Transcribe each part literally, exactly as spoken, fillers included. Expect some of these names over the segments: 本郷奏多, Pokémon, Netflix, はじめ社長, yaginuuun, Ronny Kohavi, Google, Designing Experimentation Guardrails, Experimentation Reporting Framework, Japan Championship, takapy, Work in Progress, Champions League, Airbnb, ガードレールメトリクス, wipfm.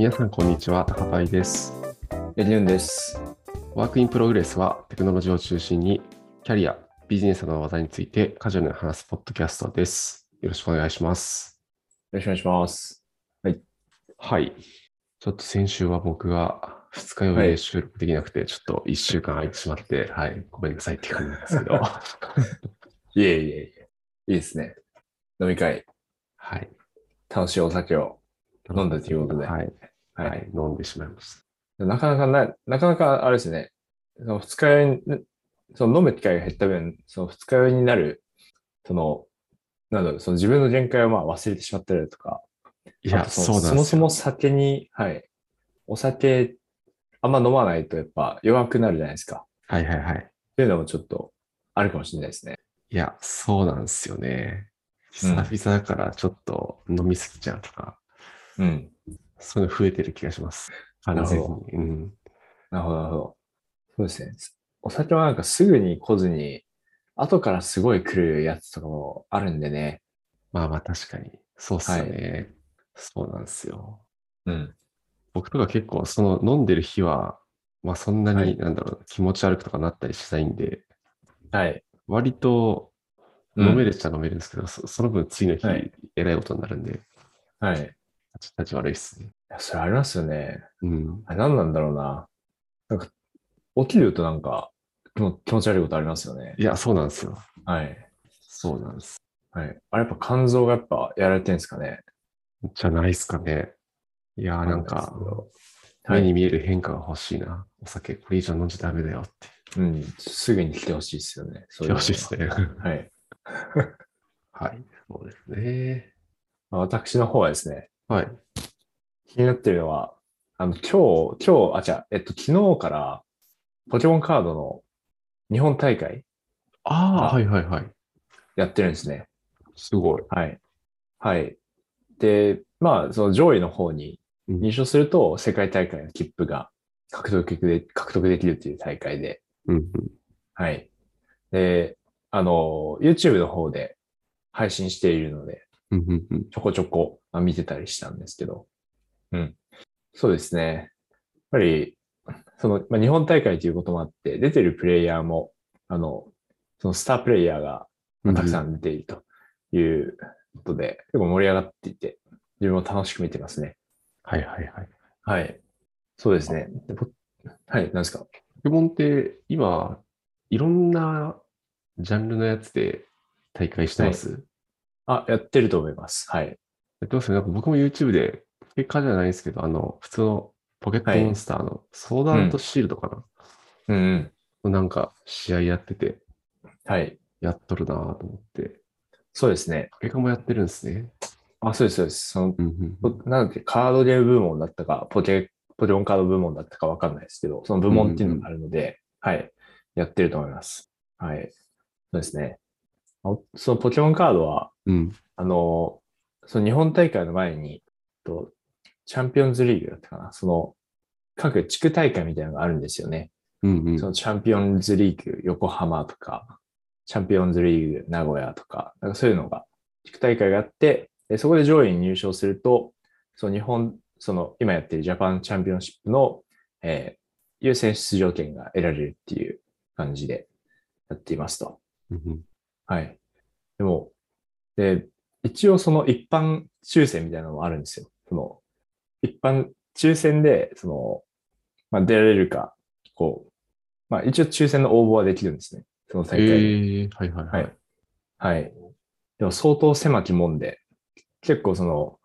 皆さんこんにちは、高パイです。エリュンです。ワークインプログレスはテクノロジーを中心にキャリア、ビジネスなどの話題についてカジュアルに話すポッドキャストです。よろしくお願いします。よろしくお願いします。はい、はい、ちょっと先週は僕がふつかよりで収録できなくて、はい、ちょっといっしゅうかん空いてしまって、はい、ごめんなさいって感じなんですけどいえいえいえ、いいですね。飲み会、はい、楽しいお酒を飲んだということで、はい、はいはい、飲んでしまいました。なかなかな、なかなかあれですね、その二日酔いに、その飲む機会が減った分、その二日酔いになる、その、なんだろう、その自分の限界をまあ忘れてしまったりとか、いや、そ, そうなんですよ。そもそも酒に、はい、お酒、あんま飲まないとやっぱ弱くなるじゃないですか。はいはいはい。というのもちょっとあるかもしれないですね。いや、そうなんですよね。久々だからちょっと飲みすぎちゃうとか、うん、そういうの増えてる気がします。なるほど。うん、なるほど、なるほど。そうですね。お酒はなんかすぐに来ずに、後からすごい来るやつとかもあるんでね。まあまあ確かに。そうっすよね、はい。そうなんですよ。うん。僕とか結構その飲んでる日は、まあそんなになんだろう、はい、気持ち悪くとかなったりしないんで、はい。割と飲めるっちゃ飲めるんですけど、うん、そ, その分次の日、はい、えらいことになるんで。はい。立ち悪いっすね。それありますよね。うん。あれ何なんだろうな。なんか、起きるとなんか、気持ち悪いことありますよね。いや、そうなんですよ。はい。そうなんです。はい。あれやっぱ肝臓がやっぱやられてるんですかね。じゃないっすかね。いやーなんか、目に見える変化が欲しいな。はい、お酒、これ以上飲んじゃダメだよって。うん。すぐに来てほしいっすよね。そういうのは。来てほしいっすね。はい。はい。そうですね。まあ、私の方はですね、はい。気になってるのは、あの、今日、今日、あ、じゃあ、えっと、昨日から、ポケモンカードの日本大会。ああ、はいはいはい。やってるんですね。すごい。はい。はい。で、まあ、その上位の方に入賞すると、世界大会の切符が獲得で、獲得できるっていう大会で。うんうん。はい。で、あの、YouTube の方で配信しているので、ちょこちょこ見てたりしたんですけど。うん。そうですね。やっぱり、その、まあ、日本大会ということもあって、出てるプレイヤーも、あの、そのスタープレイヤーがたくさん出ているということで、うん、結構盛り上がっていて、自分も楽しく見てますね。はいはいはい。はい。そうですね。はい、何ですか。ポケモンって今、いろんなジャンルのやつで大会してます？はい、あ、やってると思います。はい。やってますね。なんか僕も YouTube で、結果じゃないですけど、あの、普通のポケットモンスターのソードアウトシールドかな。はい、うん。うん、なんか、試合やってて、はい。やっとるなぁと思って。そうですね。結果もやってるんですね。あ、そうです、そうです。その、うんうん、なんだっけ、カードゲーム部門だったか、ポケ、ポケモンカード部門だったかわかんないですけど、その部門っていうのがあるので、うんうん、はい。やってると思います。はい。そうですね。そのポケモンカードは、うん、あの、その日本大会の前に、とチャンピオンズリーグだったかな、その、各地区大会みたいなのがあるんですよね。うんうん、そのチャンピオンズリーグ横浜とか、チャンピオンズリーグ名古屋とか、なんかそういうのが、地区大会があって、そこで上位に入賞すると、その日本、その今やってるジャパンチャンピオンシップの、えー、優先出場権が得られるっていう感じでやっていますと。うんうん、はい。でも、で、一応その一般抽選みたいなのもあるんですよ。その、一般抽選で、その、まあ、出られるか、こう、まあ、一応抽選の応募はできるんですね。その大会で。えー、はいはいはい。はい。はい。でも相当狭きもんで、結構その、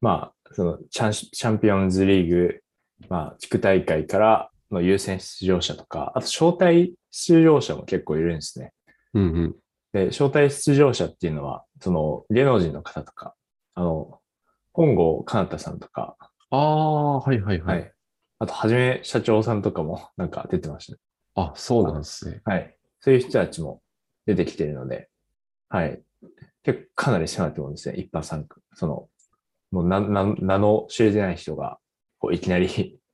まあ、そのチャン、チャンピオンズリーグ、まあ、地区大会からの優先出場者とか、あと招待出場者も結構いるんですね。うんうん。で、招待出場者っていうのは、その、芸能人の方とか、あの、本郷奏多さんとか。ああ、はいはいはい。はい、あと、はじめ社長さんとかもなんか出てましたね。あ、そうなんですね。はい。そういう人たちも出てきてるので、はい。結構かなり狭いと思うんですね。一般参加。その、もうな、な、名の知れてない人が、こう、いきなり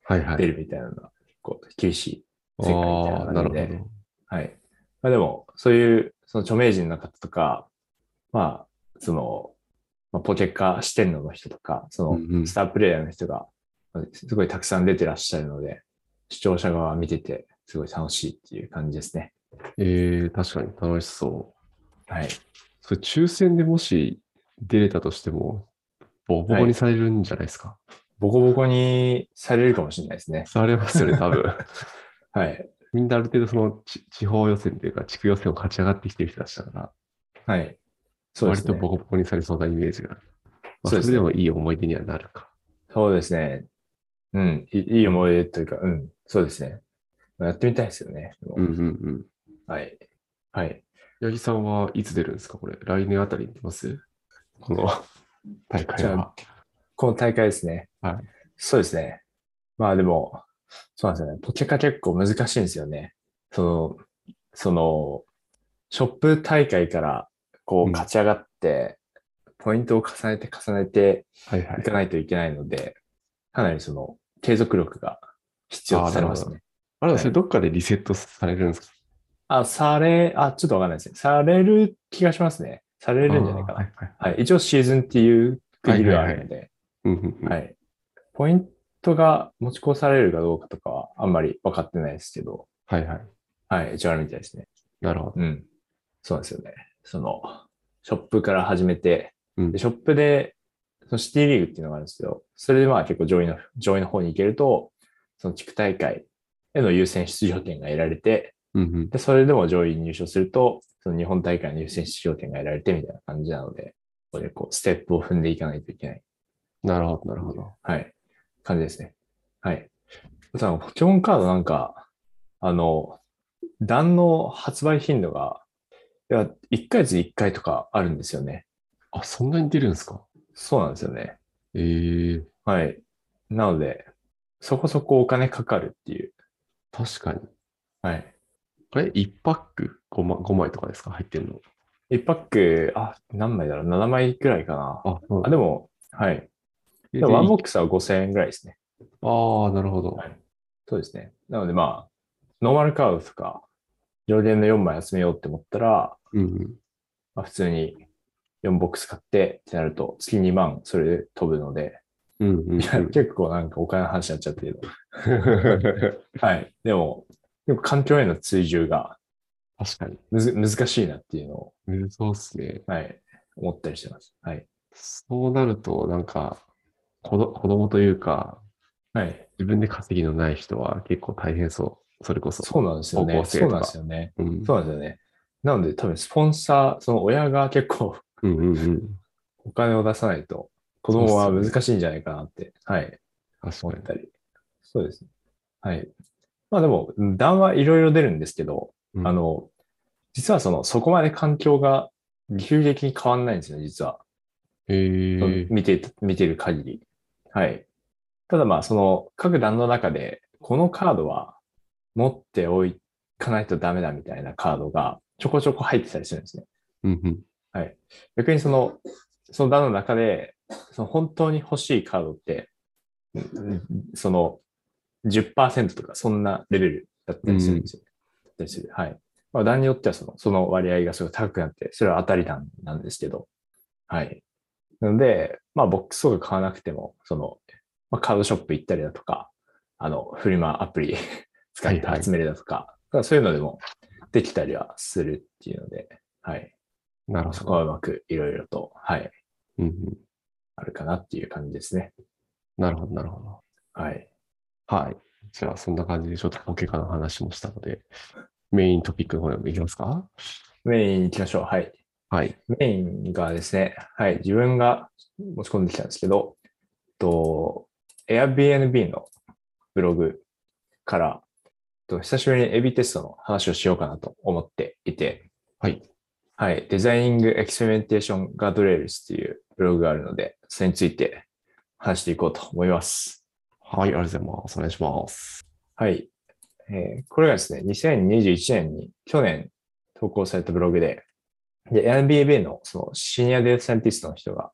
はい、はい、出るみたいなのが、こう、厳しい世界みたいな感じで。なるほど。はい。まあでも、そういう、その著名人の方とか、まあ、その、まあ、ポケカ四天王の人とか、その、スタープレイヤーの人がすごいたくさん出てらっしゃるので、視聴者側見ててすごい楽しいっていう感じですね。えー、確かに楽しそう。はい。それ抽選でもし出れたとしても、ボコボコにされるんじゃないですか。はい、ボコボコにされるかもしれないですね。されますよね、多分。はい。みんなある程度その地方予選というか地区予選を勝ち上がってきてる人たちだから、はい。そうですね。割とボコボコにされそうなイメージがある。まあ、それでもいい思い出にはなるか。そうですね。うん、いい思い出というか、うん、そうですね。やってみたいですよね。うんうんうん。はい。はい。八木さんはいつ出るんですか、これ。来年あたりに出ますこの大会は。この大会ですね。はい。そうですね。まあでも、そうなんですよね。ポケカ結構難しいんですよね。その、その、ショップ大会からこう勝ち上がって、うん、ポイントを重ねて重ねていかないといけないので、はいはい、かなりその継続力が必要とされますね。あれ、それどっかでリセットされるんですか？あ、され、あ、ちょっとわかんないですね。される気がしますね。されるんじゃないかな。はいはいはい、一応シーズンっていう区切りがあるので、ポイントが持ち越されるかどうかとかはあんまり分かってないですけど、はいはい。はい、一応あるみたいですね。なるほど。うん。そうですよね。その、ショップから始めて、うん、でショップで、そのシティリーグっていうのがあるんですけど、それでまあ結構上位の、上位の方に行けると、その地区大会への優先出場権が得られて、うんうん、でそれでも上位に入賞すると、その日本大会の優先出場権が得られてみたいな感じなので、これこうステップを踏んでいかないといけない。なるほど、なるほど。はい。感じですね。はい。あとはポケモンカードなんか、あの、段の発売頻度が、いや、いっかげついっかいとかあるんですよね。あ、そんなに出るんですか？そうなんですよね。えー、はい。なので、そこそこお金かかるっていう。確かに。はい。あれいちパックごまい、ごまいとかですか入ってるの？いちパック、あ、何枚だろう？ なな 枚くらいかな。あ、うん、あでも、はい。でワンボックスはごせんえんくらいですね。ああ、なるほど、はい。そうですね。なのでまあ、ノーマルカードとか、上限のよんまい集めようって思ったら、うんうんまあ、普通に、よんボックス買ってってなると月にまんそれで飛ぶので、うんうんうん、結構なんかお金の話になっちゃってるはいでも環境への追従が確かにむず難しいなっていうのをそうですね、はい、思ったりしてます、はい、そうなるとなんか子供というか、はい、自分で稼ぎのない人は結構大変そう。それこそそうなんですよね。そうなんですよね、うん、そうなんですよね。なので多分スポンサーその親が結構うんうんうん、お金を出さないと子供は難しいんじゃないかなって、はい、思ったり。そうですね。はい。まあでも、段はいろいろ出るんですけど、うん、あの、実はその、そこまで環境が急激に変わんないんですよね、実は。へえ。見て、見てる限り。はい。ただまあ、その、各段の中で、このカードは持っておかないとダメだみたいなカードがちょこちょこ入ってたりするんですね。うんうん。はい、逆にその、その段の中で、その本当に欲しいカードって、その じゅっパーセント とかそんなレベルだったりするんですよね。うん、するはい。まあ、段によってはその、その割合がすごい高くなって、それは当たり段なんですけど。はい。なので、まあボックスとか買わなくても、その、まあ、カードショップ行ったりだとか、あの、フリマアプリ使って集めるだとか、はいはい、そういうのでもできたりはするっていうので、はい。なるほど。そこはうまくいろいろと、はい、うんうん。あるかなっていう感じですね。なるほど、なるほど。はい。はい。じゃあ、そんな感じでちょっとポケカの話もしたので、メイントピックの方にもいきますか？メインいきましょう。はい。はい。メインがですね、はい。自分が持ち込んできたんですけど、と、Airbnb のブログから、と久しぶりにエビテストの話をしようかなと思っていて、はい。はい。デザイニングエクスペメンテーションガードレールズというブログがあるので、それについて話していこうと思います。はい。ありがとうございます。お願いします。はい。えー、これがですね、にせんにじゅういちねんに去年投稿されたブログで、で Airbnb のそのシニアデータサイエンティストの人が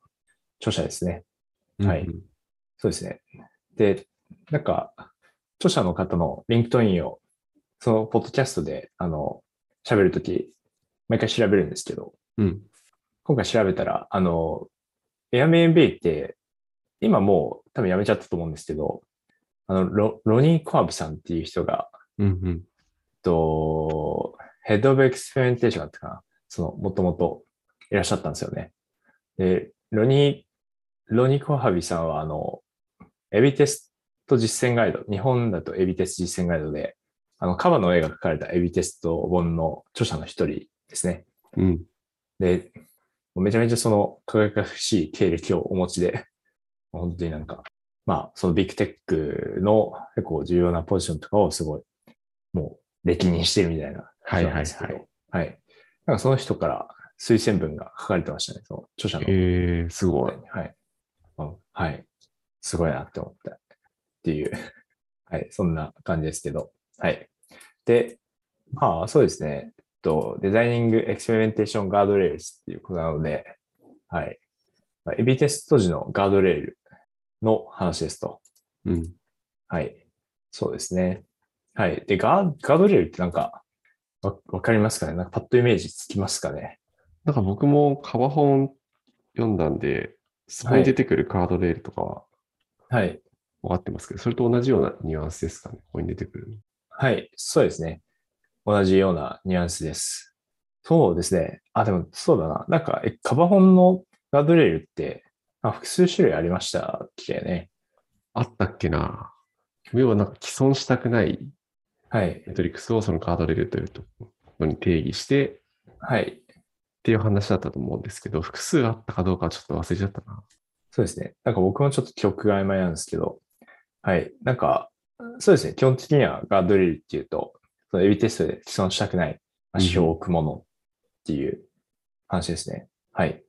著者ですね。はい。うんうん、そうですね。で、なんか、著者の方のリンクトインを、そのポッドキャストで、あの、喋るとき、毎回調べるんですけど、うん、今回調べたら、あの、Airbnb って、今もう多分やめちゃったと思うんですけど、あの ロ, ロニー・コアビさんっていう人が、うんうん、とヘッドオブエクスペリメンテーションだったかな、そのもともといらっしゃったんですよね。で、ロニー・ロニーコアビさんはあのエビテスト実践ガイド、日本だとエビテスト実践ガイドで、あのカバの絵が描かれたエビテスト本の著者の一人ですね。うん、で、めちゃめちゃその輝かしい経歴をお持ちで、本当になんか、まあ、そのビッグテックの結構重要なポジションとかをすごい、もう歴任してるみたいな人なんですけど、はいはいはい。はい。なんかその人から推薦文が書かれてましたね、その著者の。えー、すごい。はい。はい。すごいなって思ったっていう、はい、そんな感じですけど、はい。で、まあ、そうですね。デザイニングエクスペリメンテーションガードレールズっていうことなので、はい。エビテスト時のガードレールの話ですと。うん。はい。そうですね。はい。で、ガー、ガードレールってなんか、わ、わかりますかね？なんかパッとイメージつきますかね？なんか僕もカバ本読んだんで、そこに出てくるガードレールとかは、はい。わかってますけど、それと同じようなニュアンスですかね？ここに出てくるの。はい。そうですね。同じようなニュアンスです。そうですね。あ、でもそうだな。なんか、えカバ本のガードレールって、あ複数種類ありましたっけね。あったっけな。要はなんか既存したくないメトリックスをそのガードレールというのに定義して、はい。っていう話だったと思うんですけど、複数あったかどうかはちょっと忘れちゃったな。そうですね。なんか僕もちょっと記憶が曖昧なんですけど、はい。なんか、そうですね。基本的にはガードレールっていうと、エビテストで既存したくない指標を置くものっていう話ですね。うん、はい。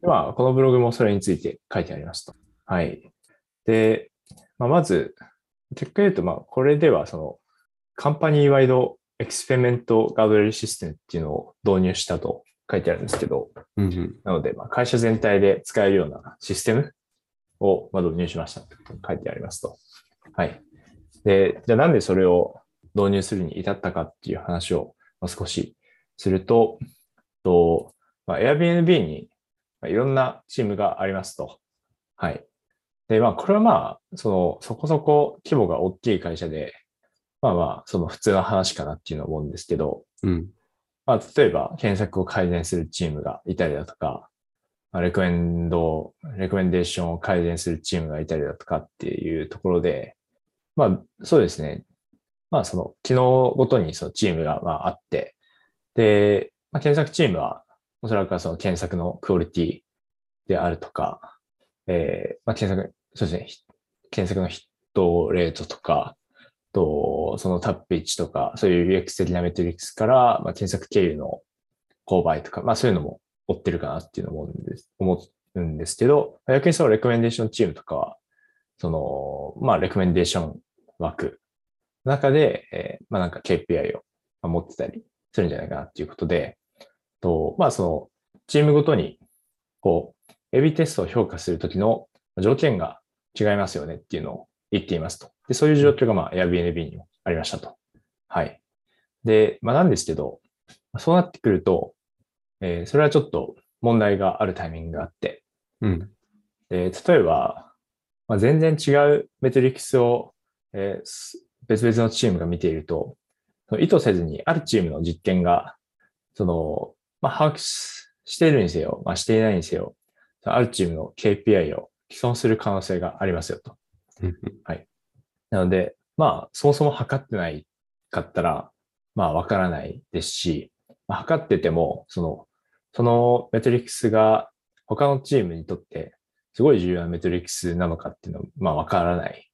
では、このブログもそれについて書いてありますと。はい。で、まあ、まず、結果言うと、まあ、これでは、その、カンパニーワイドエクスペリメントガードレールシステムっていうのを導入したと書いてあるんですけど、うんうん、なので、まあ、会社全体で使えるようなシステムをまあ導入しましたと書いてありますと。はい。で、じゃあなんでそれを導入するに至ったかっていう話を少しすると、とまあ、Airbnb にいろんなチームがありますと。はい。で、まあ、これはまあ、その、そこそこ規模が大きい会社で、まあまあ、その普通の話かなっていうのを思うんですけど、うん。まあ、例えば、検索を改善するチームがいたりだとか、レコメンド、レコメンデーションを改善するチームがいたりだとかっていうところで、まあ、そうですね。まあその機能ごとにそのチームがまああって、で、まあ、検索チームはおそらくはその検索のクオリティであるとか、えー、まあ検索、そうですね、検索のヒットレートとか、とそのタップ位置とか、そういう ユーエックス 的なメトリックスから、まあ、検索経由の購買とか、まあそういうのも追ってるかなっていうのも思うんですけど、逆にそのレコメンデーションチームとかは、その、まあレコメンデーション枠、中で、えー、まあなんか ケーピーアイ を持ってたりするんじゃないかなっていうことで、とまあそのチームごとにこうエビテストを評価するときの条件が違いますよねっていうのを言っていますと。で、そういう状況がまあ Airbnb にもありましたと。はい。で、まあなんですけど、そうなってくると、えー、それはちょっと問題があるタイミングがあって、うん。で、例えば、まあ、全然違うメトリックスを、えー別々のチームが見ていると、意図せずにあるチームの実験が、その、まあ、把握しているにせよ、まあ、していないにせよ、あるチームの ケーピーアイ を毀損する可能性がありますよと。はい。なので、まあ、そもそも測ってないかったら、まあ、わからないですし、まあ、測ってても、その、そのメトリックスが他のチームにとってすごい重要なメトリックスなのかっていうのは、まあ、わからない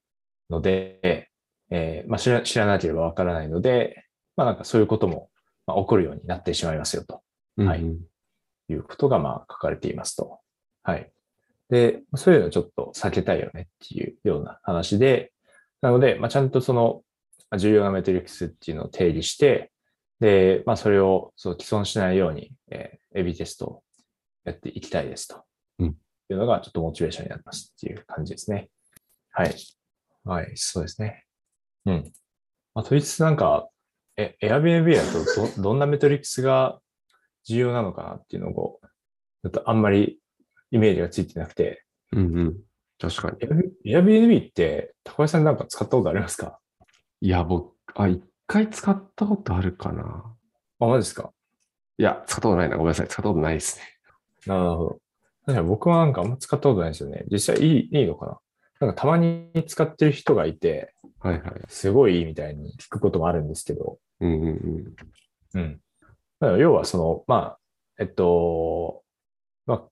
ので、えーまあ、知ら、知らなければわからないので、まあなんかそういうことも、まあ、起こるようになってしまいますよと、はい、うんうん、いうことがまあ書かれていますと。はい。で、そういうのをちょっと避けたいよねっていうような話で、なので、まあ、ちゃんとその重要なメトリックスっていうのを定義して、で、まあそれをその既存しないように、えー、エビテストをやっていきたいですと、うん、いうのがちょっとモチベーションになりますっていう感じですね。はい。はい、そうですね。うん。まあ、とりつつなんか、え、Airbnb だとど、どんなメトリックスが重要なのかなっていうのを、ちょっとあんまりイメージがついてなくて、うんうん、確かに。Airbnb って、高橋さんなんか使ったことありますか？いや、僕、あ、一回使ったことあるかな。あ、マジですか？いや、使ったことないな。ごめんなさい。使ったことないですね。なるほど。確かに僕はなんかあんま使ったことないですよね。実際いい、いいのかな？なんかたまに使ってる人がいて、はいはい、すごいいいみたいに聞くこともあるんですけど。うんうんうん。うん。だから要はその、まあ、えっと、まあ、そ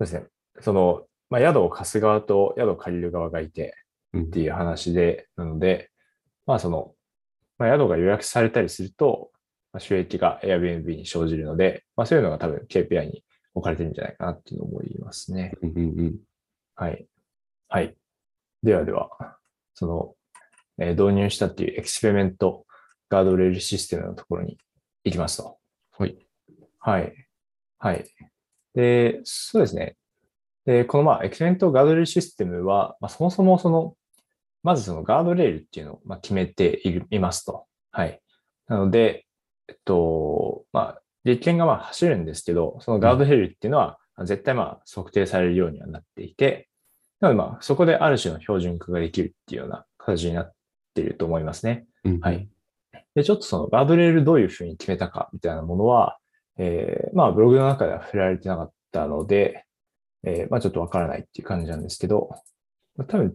うですね。その、まあ、宿を貸す側と宿を借りる側がいてっていう話で、うん、なので、まあその、まあ、宿が予約されたりすると、まあ、収益が Airbnb に生じるので、まあそういうのが多分 ケーピーアイ に置かれてるんじゃないかなっていうのを思いますね。うんうん、はい。はい。ではでは、その、えー、導入したっていうエクスペメントガードレールシステムのところに行きますと。はい。はい。はい。で、そうですね。で、このまあエクスペメントガードレールシステムは、まあ、そもそもその、まずそのガードレールっていうのをまあ決めていますと。はい。なので、えっと、まあ、実験がまあ走るんですけど、そのガードレールっていうのは絶対まあ測定されるようにはなっていて、なのでまあそこである種の標準化ができるっていうような形になっていると思いますね。うん、はい。で、ちょっとそのガードレールどういうふうに決めたかみたいなものは、えー、まあブログの中では触れられてなかったので、えー、まあちょっとわからないっていう感じなんですけど、多分、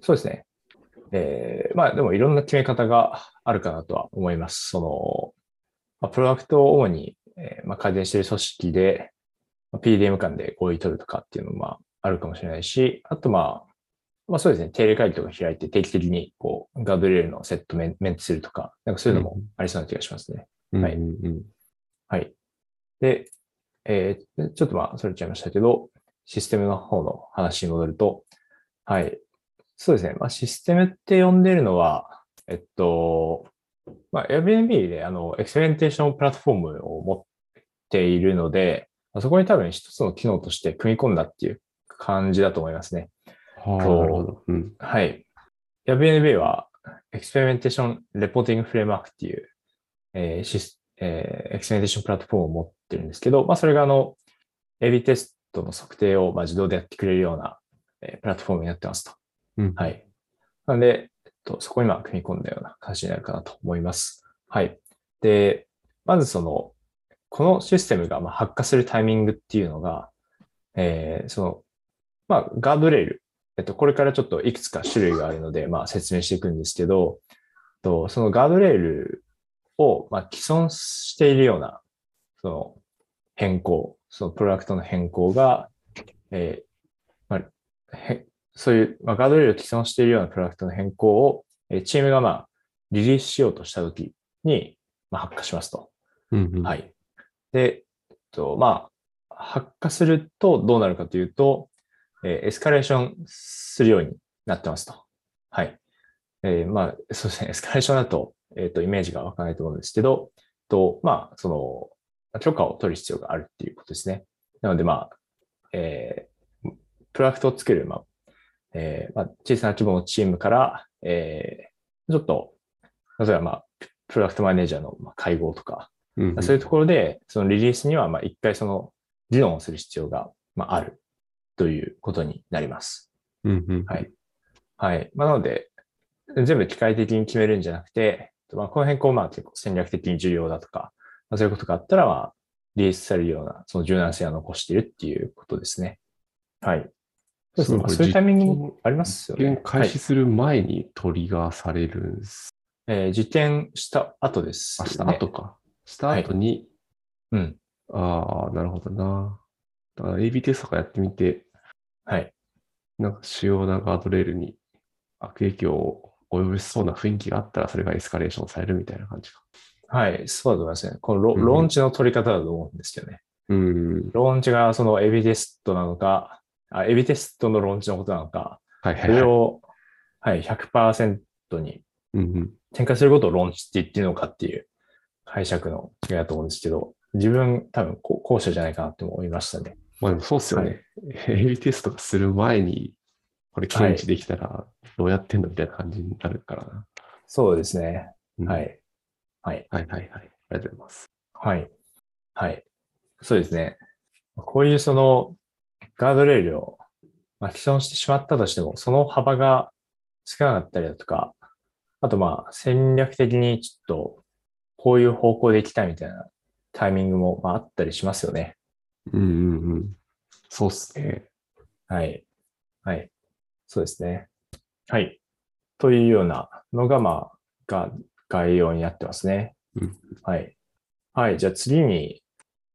そうですね。えー、まあでもいろんな決め方があるかなとは思います。その、まあ、プロダクトを主に、えー、まあ改善している組織で、まあ、ピーディーエム 間で合意取るとかっていうのも、まあ、あるかもしれないし、あとまあ、まあそうですね、定例会議とか開いて定期的にこうガードレールのセットメントするとか、なんかそういうのもありそうな気がしますね。うん、はい、うんうん。はい。で、えー、ちょっとまあ、それちゃいましたけど、システムの方の話に戻ると、はい。そうですね、まあシステムって呼んでいるのは、えっと、まあ Airbnb であのエクスペリメンテーションプラットフォームを持っているので、そこに多分一つの機能として組み込んだっていう感じだと思いますね。はあ、なるほど。うん、はい。Airbnb は、エクスペリメンテーションレポーティングフレームワークっていう、えーシスえー、エクスペリメンテーションプラットフォームを持ってるんですけど、まあ、それがあの、エービー テストの測定をまあ自動でやってくれるような、えー、プラットフォームになってますと。うん、はい。なので、えっと、そこにまあ組み込んだような感じになるかなと思います。はい。で、まずその、このシステムがまあ発火するタイミングっていうのが、えー、その、まあ、ガードレール。えっと、これからちょっといくつか種類があるので、まあ、説明していくんですけど、とそのガードレールを、まあ、既存しているような、その、変更、そのプロダクトの変更が、えーまあ、へそういう、まあ、ガードレールを既存しているようなプロダクトの変更を、チームが、まあ、リリースしようとしたときに、まあ、発火しますと。うんうん、はい。で、えっと、まあ、発火するとどうなるかというと、えー、エスカレーションするようになってますと。はい。えー、まあ、そうですね。エスカレーションだと、えっと、イメージがわかんないと思うんですけど、と、まあ、その、許可を取る必要があるっていうことですね。なので、まあ、えー、プロダクトを作る、まあ、えー、まあ、小さな規模のチームから、えー、ちょっと、例えば、まあ、プロダクトマネージャーの会合とか、うんうん、そういうところで、そのリリースには、まあ、一回その、議論をする必要が、まあ、ある。ということになります。うんうん、はい。はい。まあ、なので、全部機械的に決めるんじゃなくて、まあ、この変更、まあ、結構戦略的に重要だとか、まあ、そういうことがあったら、まあ、リリースされるような、その柔軟性を残しているっていうことですね。はい。そうですね。まあ、そういうタイミングもありますよね。実験開始する前にトリガーされるんです。はい、えー、実験した後です、ね。あ、した後か。した後に。はい、うん。ああ、なるほどな。だから エービー テストとかやってみて、はい。なんか主要なガードレールに悪影響を及ぼしそうな雰囲気があったら、それがエスカレーションされるみたいな感じか。はい、そうだと思いますね。このロ、うん、ローンチの取り方だと思うんですけどね。うん。ローンチがその エービー テストなのか、あ、エービー テストのローンチのことなのか、はいはいはい、それを、はい、ひゃくパーセント に転換することをローンチって言っていいのかっていう解釈の違いだと思うんですけど、自分多分後者じゃないかなって思いましたね。まあでもそうっすよね。はい、エービー テストがする前に、これ検知できたら、どうやってんのみたいな感じになるからな。そうですね。うん、はい。はい。はいはいはい。ありがとうございます。はい。はい。そうですね。こういうその、ガードレールをまあ、既存してしまったとしても、その幅が少なかったりだとか、あとまあ戦略的にちょっとこういう方向で行きたいみたいなタイミングもまああったりしますよね。うんうんうん。そうっすね。はい。はい。そうですね。はい。というようなのがまあが概要になってますね。うん、はい。はい。じゃあ次に、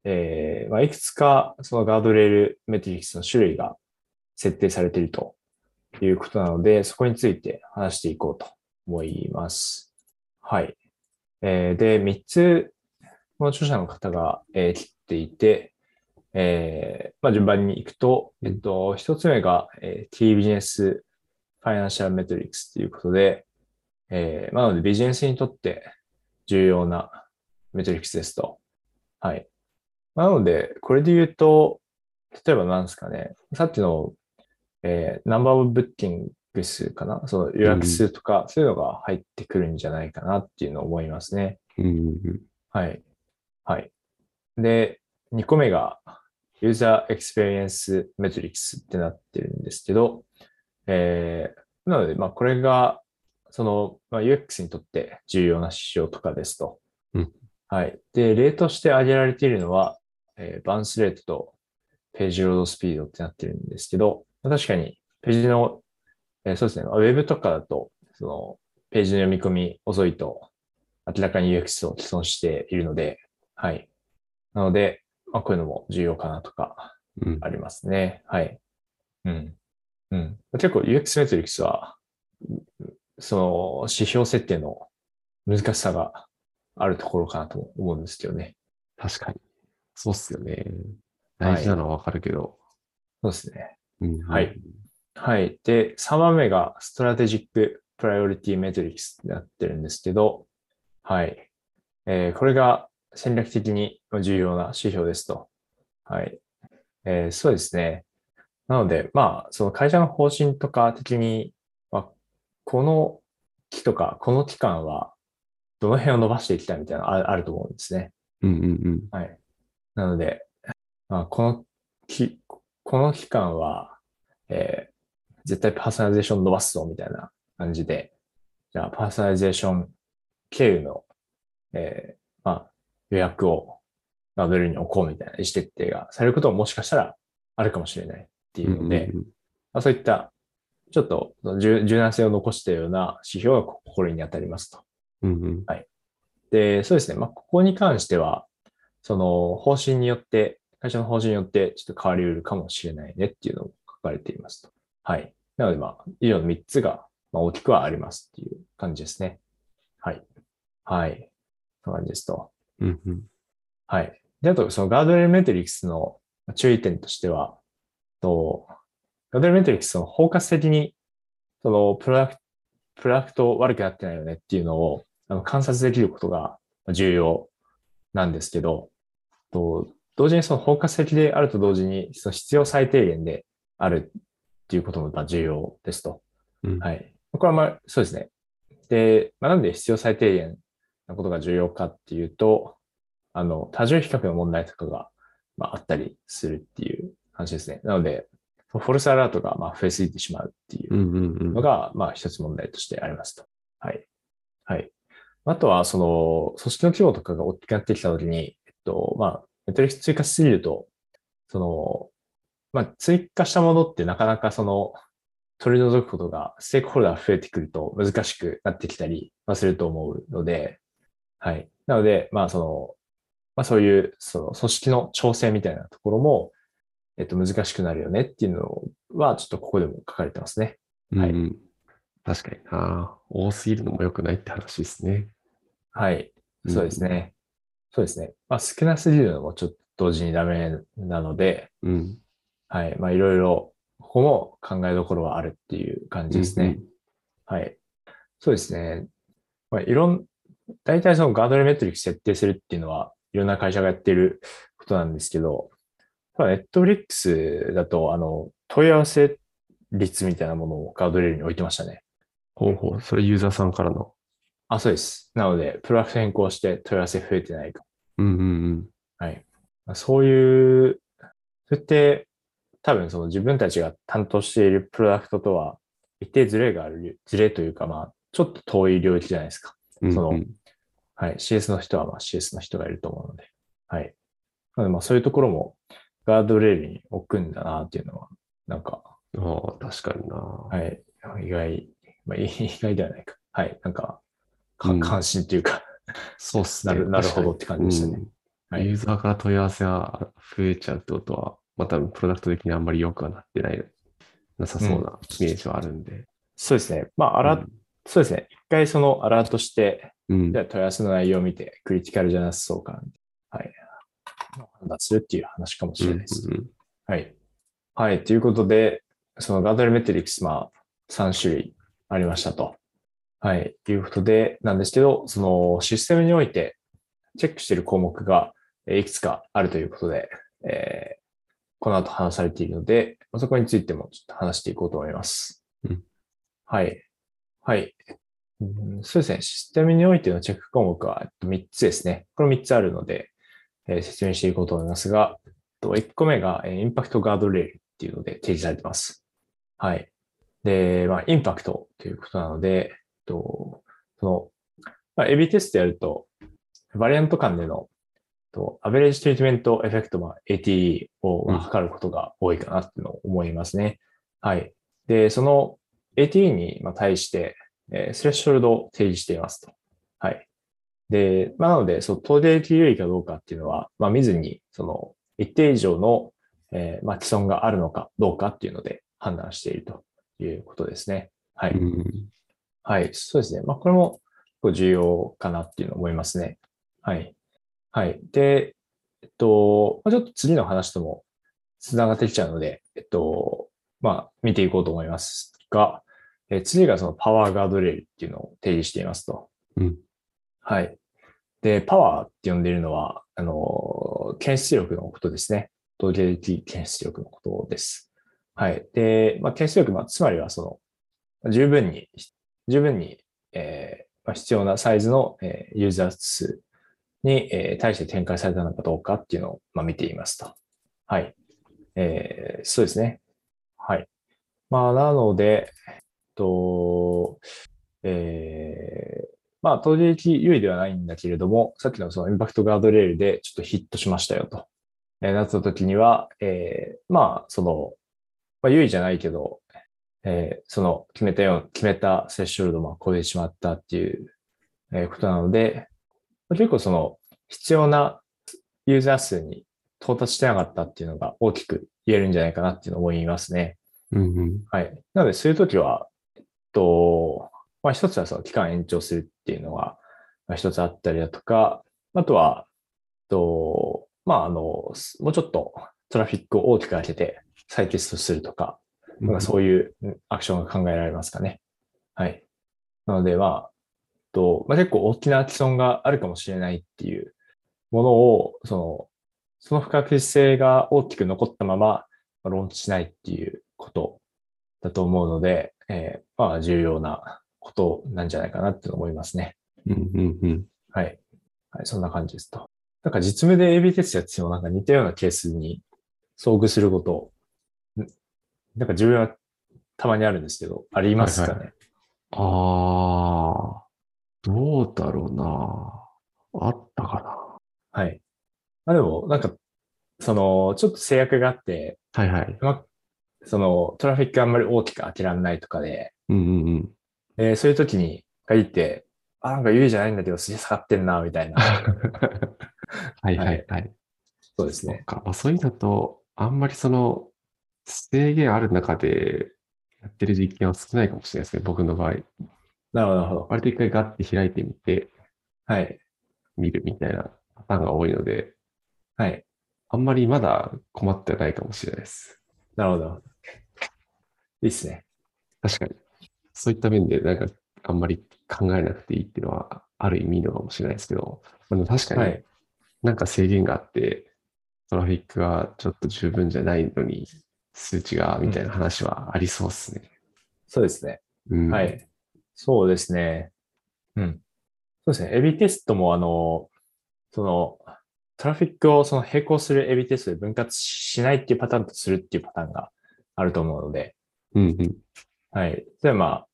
えーまあ、いくつかそのガードレールメトリックスの種類が設定されているということなので、そこについて話していこうと思います。はい。えー、で、みっつ、この著者の方が、えー、切っていて、えーまあ、順番にいくと、えっと、ひとつめが、えー、Key Business Financial Metrics ということで、えーまあ、なのでビジネスにとって重要なメトリックスですと。はい。なので、これで言うと、例えば何ですかね、さっきの、えー、ナンバーオブブッキング数かな、その予約数とか、うん、そういうのが入ってくるんじゃないかなっていうのを思いますね。うん、はい。はい。で、にこめが、ユーザーエクスペリエンスメトリックスってなってるんですけど、えー、なので、まあ、これが、その、まあ、ユーエックス にとって重要な指標とかですと。うん、はい。で、例として挙げられているのは、えー、バウンスレートとページロードスピードってなってるんですけど、確かにページの、えー、そうですね、ウェブとかだと、そのページの読み込み遅いと明らかに ユーエックス を既存しているので、はい。なので、まあ、こういうのも重要かなとかありますね。うん、はい。うん。うん。結構 ユーエックス メトリックスは、その指標設定の難しさがあるところかなと思うんですけどね。確かに。そうっすよね。大事なのはわかるけど、はい。そうですね。うん、はい。はい。で、さんばんめがストラテジックプライオリティメトリックスになってるんですけど、はい。えー、これが戦略的に重要な指標ですと。はい。えー、そうですね。なので、まあ、その会社の方針とか的に、まあ、この期とか、この期間は、どの辺を伸ばしていきたいみたいなのがあると思うんですね。うんうんうん。はい。なので、まあ、この期、この期間は、えー、絶対パーソナリゼーション伸ばすぞみたいな感じで、じゃあパーソナリゼーション経由の、えーまあ、予約をラベルに置こうみたいな意思決定がされることももしかしたらあるかもしれないっていうので、うんうんうんまあ、そういったちょっと柔軟性を残したような指標がこれに当たりますと。うんうんはい、でそうですね、まあ、ここに関してはその方針によって会社の方針によってちょっと変わり得るかもしれないねっていうのも書かれていますと。はい。なので、まあ、以上のみっつが大きくはありますっていう感じですね。はい。はい。こんな感じですと。うんうん。はい。で、あと、そのガードレールメトリックスの注意点としては、とガードレールメトリックスの包括的に、そのプロダクト、プロダクト悪くなってないよねっていうのをあの観察できることが重要なんですけど、と同時にその包括的であると同時にその必要最低限であるっていうことも重要ですと。うん、はい。これはまあそうですね。で、まあ、なんで必要最低限なことが重要かっていうと、あの、多重比較の問題とかが、まあ、あったりするっていう話ですね。なので、フォルスアラートがまあ増えすぎてしまうっていうのが、まあ一つ問題としてありますと。はい。はい。あとは、その、組織の規模とかが大きくなってきたときに、えっと、まあ、メトリックス追加しすぎると、その、まあ、追加したものってなかなかその、取り除くことが、ステークホルダーが増えてくると難しくなってきたりすると思うので、はい。なので、まあ、その、まあ、そういう、その、組織の調整みたいなところも、えっと、難しくなるよねっていうのは、ちょっとここでも書かれてますね。はい。うん、確かにな。多すぎるのも良くないって話ですね。はい。そうですね。うんそうですね。まあ、少なすぎるのもちょっと同時にダメなので、うん、はい。まあ、いろいろ、ここも考えどころはあるっていう感じですね。うんうん、はい。そうですね。まあ、いろん、大体そのガードレールメトリック設定するっていうのは、いろんな会社がやっていることなんですけど、ネットフリックスだと、あの、問い合わせ率みたいなものをガードレールに置いてましたね。ほうほう。それユーザーさんからの。あ、そうです。なので、プロダクト変更して問い合わせ増えてないか。うんうんうん。はい。そういう、そうやって多分その自分たちが担当しているプロダクトとは一定ズレがある、ズレというかまあちょっと遠い領域じゃないですか。その、うんうん、はい、シーエス の人はまあ シーエス の人がいると思うので、はい。なのでまあそういうところもガードレールに置くんだなっていうのはなんか、ああ確かにな、はい、意外、まあ、意外ではないか、はい、なんか関心というか、うん、そうっすね、なる、なるほどって感じでしたね。うん、はい、ユーザーから問い合わせが増えちゃうってことは、またプロダクト的にあんまり良くはなってない、なさそうなイメージはあるんで。うん、そうですね。まあ、アラ、うん、そうですね。一回そのアラートして、うん、じゃあ問い合わせの内容を見て、クリティカルじゃなさそうか、はい、判断するっていう話かもしれないです。うんうん、はい。はい。ということで、そのガードレールメトリックス、まあ、さん種類ありましたと。はい。ということで、なんですけど、そのシステムにおいてチェックしている項目がいくつかあるということで、えー、この後話されているので、そこについてもちょっと話していこうと思います。うん、はい。はい、うん。そうですね。システムにおいてのチェック項目はみっつですね。これみっつあるので、えー、説明していこうと思いますが、いっこめがインパクトガードレールっていうので提示されています。はい。で、まあ、インパクトということなので、とそのまあ、エービー テストやると、バリアント間でのとアベレージトリートメントエフェクト、まあ、エーティーイー を測ることが多いかなっていうのを思いますね。うん、はい。で、その エーティーイー に対して、えー、スレッショルドを提示していますと。はい。で、まあ、なので、そう、当然 エーティーイー よりかどうかっていうのは、まあ、見ずに、その、一定以上の、えー、まあ、既存があるのかどうかっていうので判断しているということですね。はい。うん、はい。そうですね。まあ、これも重要かなっていうのを思いますね。はい。はい。で、えっと、ちょっと次の話ともつながってきちゃうので、えっと、まあ、見ていこうと思いますが、え次がそのパワーガードレールっていうのを提示していますと。うん、はい。で、パワーって呼んでいるのは、あの、検出力のことですね。統計的検出力のことです。はい。で、まあ、検出力、まあ、つまりはその、十分に、十分に、えー、必要なサイズの、えー、ユーザー数に、えー、対して展開されたのかどうかっていうのを、まあ、見ていますと。はい、えー。そうですね。はい。まあ、なので、えっと、えー、まあ、当時的優位ではないんだけれども、さっきのそのインパクトガードレールでちょっとヒットしましたよと。えー、なった時には、えー、まあ、その、まあ、優位じゃないけど、えー、その決めたよう、決めたセッショルドを超えてしまったっていう、えー、ことなので、結構その必要なユーザー数に到達してなかったっていうのが大きく言えるんじゃないかなっていうのを思いますね。うんうん、はい。なのでそういうときは、えっと、まあ一つはその期間延長するっていうのが一つあったりだとか、あとは、えっと、まああの、もうちょっとトラフィックを大きく開けて再テストするとか、なんかそういうアクションが考えられますかね。はい。なので、まあ、とまあ、結構大きな既存があるかもしれないっていうものを、その、その不確実性が大きく残ったまま、ローンチしないっていうことだと思うので、えー、まあ、重要なことなんじゃないかなって思いますね。うんうんうん。はい。はい、そんな感じですと。なんか実務で エービー テストやってもなんか似たようなケースに遭遇することを、なんか重要はたまにあるんですけど、ありますかね、はいはい、ああ、どうだろうな。あったかな。はい。まあでも、なんか、その、ちょっと制約があって、はいはい。ま、その、トラフィックあんまり大きく開けられないとかで、うんうんうん。えー、そういう時に限って、あ、なんか優位じゃないんだけど、すげえ下がってんな、みたいな。はいはいはい。そうですね。そうか。まあ、そういうのと、あんまりその、制限ある中でやってる実験は少ないかもしれないですね、僕の場合。なるほど、なるほど。割と一回ガッて開いてみて、はい。見るみたいなパターンが多いので、はい。あんまりまだ困ってないかもしれないです。なるほど。いいっすね。確かに。そういった面で、なんか、あんまり考えなくていいっていうのは、ある意味のかもしれないですけど、まあ、でも確かになんか制限があって、トラフィックがちょっと十分じゃないのに、数値がみたいな話はありそうですね、うん。そうですね。うん、はい。そうですね。うん。そうですね。エービー テストもあの、その、トラフィックをその並行するエービーテストで分割しないっていうパターンとするっていうパターンがあると思うので、うんうん、はい。例えば、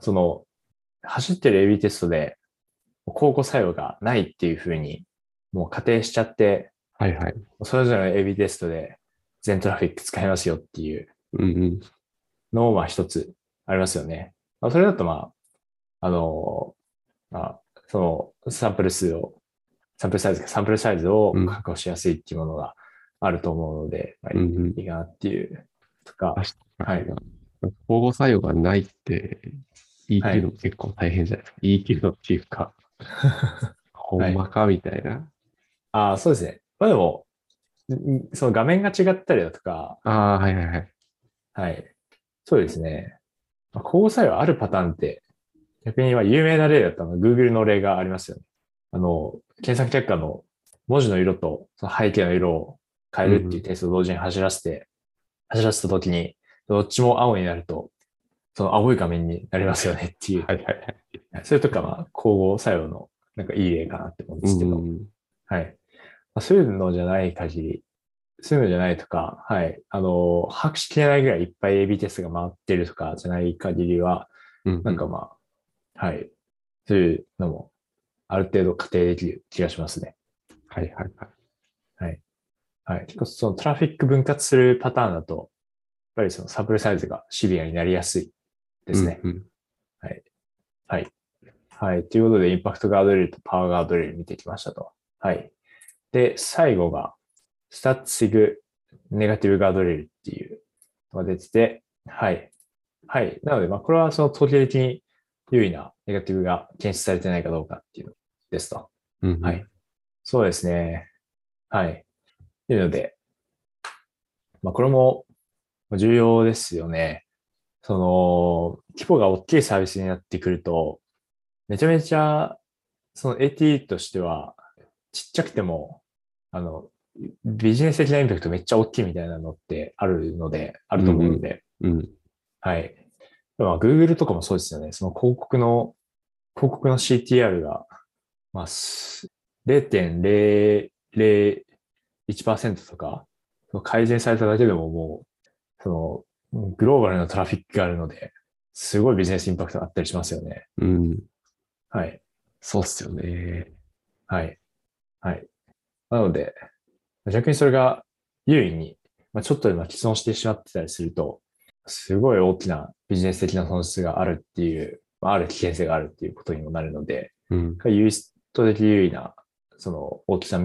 その、走ってるエービーテストで、交互作用がないっていうふうに、もう仮定しちゃって、はいはい。それぞれの エービー テストで全トラフィック使いますよっていうのも一つありますよね。まあ、それだと、まあ、あの、まあ、そのサンプル数を、サンプルサイズか、サンプルサイズを確保しやすいっていうものがあると思うので、うん、まあ、いいかなっていう、とか、はい。交互作用がないって、イーキュー の結構大変じゃないですか。はい、イーキュー のっていうか、ほんまかみたいな。はい、ああ、そうですね。まあでも、その画面が違ったりだとか。ああ、はいはいはい。はい。そうですね。交互作用あるパターンって、逆に今有名な例だったのは Google の例がありますよね。あの、検索結果の文字の色とその背景の色を変えるっていうテストを同時に走らせて、うん、走らせたときに、どっちも青になると、その青い画面になりますよねっていう。はいはいはい。それとかは交互作用のなんかいい例かなって思うんですけど。うん、はい。そういうのじゃない限り、そういうのじゃないとか、はい。あの、把握しきれないぐらいいっぱい エービー テストが回ってるとかじゃない限りは、うん、なんかまあ、はい。そういうのも、ある程度仮定できる気がしますね。はいはいはい。はい。はい。結構そのトラフィック分割するパターンだと、やっぱりそのサンプルサイズがシビアになりやすいですね。うんうん、はい。はい。はい。ということで、インパクトガードレールとパワーガードレール見てきましたと。はい。で、最後が、スタッツシグネガティブガードレールっていうのが出てて、はい。はい。なので、まあ、これはその統計的に優位なネガティブが検出されてないかどうかっていうのですと。うんうん、はい。そうですね。はい。というので、まあ、これも重要ですよね。その、規模が大きいサービスになってくると、めちゃめちゃ、その エーティー としては、ちっちゃくても、あの、ビジネス的なインパクトめっちゃ大きいみたいなのってあるので、あると思うので。うんうん、はい。まあ、Google とかもそうですよね。その広告の、広告の シーティーアール が、まあ、ゼロてんゼロゼロいちパーセント とか、改善されただけでももう、その、グローバルなトラフィックがあるので、すごいビジネスインパクトがあったりしますよね。うん。はい。そうっすよね。はい。はい。なので、逆にそれが優位に、まあ、ちょっと今既存してしまってたりすると、すごい大きなビジネス的な損失があるっていう、まあ、ある危険性があるっていうことにもなるので、うん、優位的優位な、その大きさ、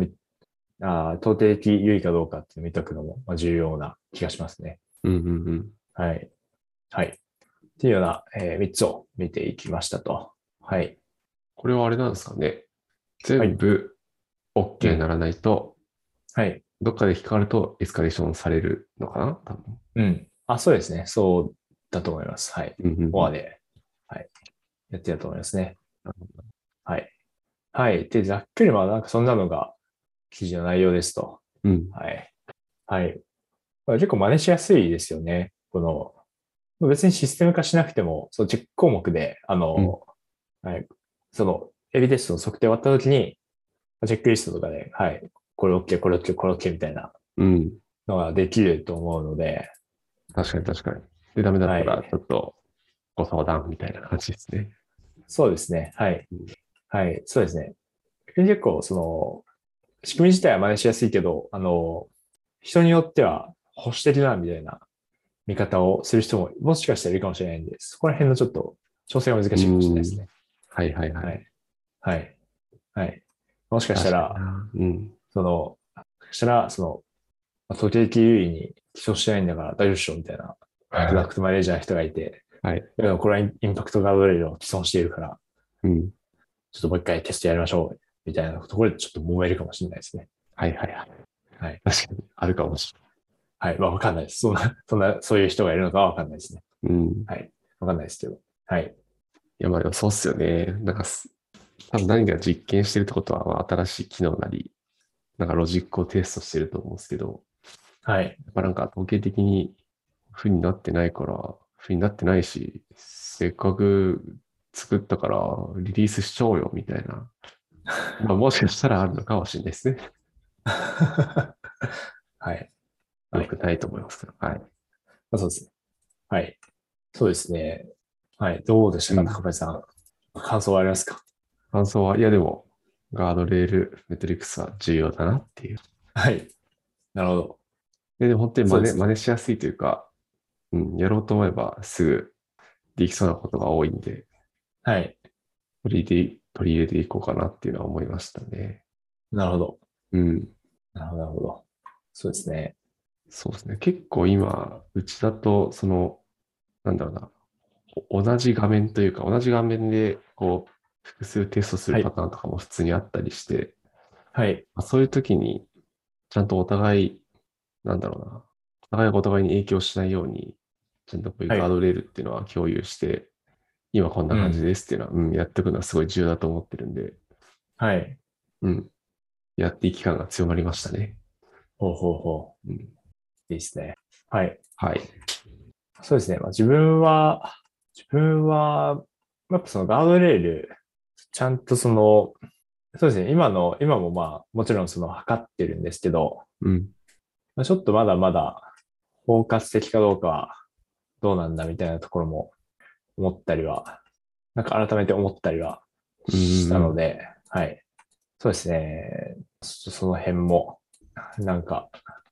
あ到底的優位かどうかって見とくのも重要な気がしますね。うんうんうん。はい。はい。っていうような、えー、みっつを見ていきましたと。はい。これはあれなんですかね。全部 OK にならないと、はい。はい、どっかで引っかかるとエスカレーションされるのかな多分。うん。あ、そうですね。そうだと思います。はい。オアで、はい。やってたと思いますね。はい。はい。で、ざっくりまあなんかそんなのが記事の内容ですと。うん。はい。はい。まあ、結構真似しやすいですよね。この、別にシステム化しなくても、そのチェック項目で、あの、うん、はい。その、エビテストの測定終わったときに、チェックリストとかで、はい、これ OK、これ OK、これ OK みたいなのができると思うので。うん、確かに確かに。で、ダメだったら、ちょっとご相談みたいな感じですね。はい、そうですね。はい。うん、はい、そうですね。結構、その、仕組み自体は真似しやすいけど、あの、人によっては保守的だみたいな見方をする人ももしかしたらいるかもしれないんで、そこら辺のちょっと調整が難しいかもしれないですね。はいはいはい。はい。はい。はい、もしかしたら、うん、その、もしかしたら、その、時々優位に起床してないんだから大丈夫でしょみたいな、プロダクトマネージャーの人がいて、はい。でもこれはインパクトガードレールを既存しているから、うん。ちょっともう一回テストやりましょう、みたいなところでちょっと揉めるかもしれないですね。はいはいはい。はい。確かに、あるかもしれない。はい。まあわかんないです。そんな、そんな、そういう人がいるのかはわかんないですね。うん。はい。わかんないですけど。はい。いやまあでもそうっすよね。なんか、多分何か実験してるってことは、まあ、新しい機能なり、なんかロジックをテストしてると思うんですけど、はい。やっぱなんか統計的に負になってないから、負になってないし、せっかく作ったからリリースしちゃおうよみたいな、まあ、もしかしたらあるのかもしれないですね。はい。よくないと思います。はい。はい、あ、そうですね。はい。そうですね。はい。どうでしたか、中林さん。感想はありますか？感想は、いやでも、ガードレール、メトリックスは重要だなっていう。はい。なるほど。で、で本当に真似、ね、真似しやすいというか、うん、やろうと思えばすぐできそうなことが多いんで、はい。取り入れ、取り入れていこうかなっていうのは思いましたね。なるほど。うん。なるほど、なるほど。そうですね。そうですね。結構今、うちだと、その、なんだろうな、同じ画面というか、同じ画面で、こう、複数テストするパターンとかも普通にあったりして、はい。まあ、そういう時に、ちゃんとお互い、なんだろうな、お互いがお互いに影響しないように、ちゃんとこういうガードレールっていうのは共有して、はい、今こんな感じですっていうのは、うん、うん、やっていくのはすごい重要だと思ってるんで、はい。うん。やっていき感が強まりましたね。ほうほうほう。うん、いいですね。はい。はい。そうですね。まあ、自分は、自分は、やっぱそのガードレール、ちゃんとその、そうですね。今の、今もまあ、もちろんその測ってるんですけど、うん。まあ、ちょっとまだまだ、包括的かどうかは、どうなんだみたいなところも思ったりは、なんか改めて思ったりはしたので、はい。そうですね。その辺も、なんか、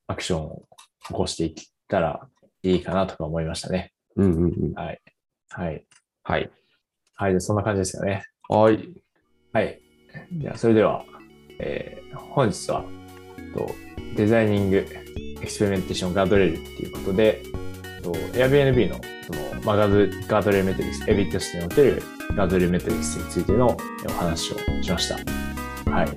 アクションを起こしていったらいいかなとか思いましたね。うんうんうん。はい。はい。はい。はい。で、そんな感じですよね。はい。はい。じゃあ、それでは、えー、本日は、デザイニング、エクスペリメンテーション、ガードレールっていうことで、Airbnb の, その、まあ、ガードレールメトリックス、エビットして載ってるガードレールメトリックスについてのお話をしました。はい。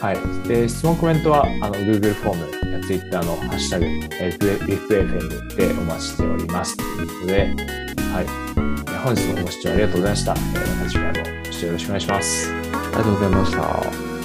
はい。で、質問コメントは、あの、Google フォームや Twitter のハッシュタグ、wipfm でお待ちしております。ということで、はい。本日もご視聴ありがとうございました。えー、また次回もご視聴よろしくお願いします。ありがとうございました。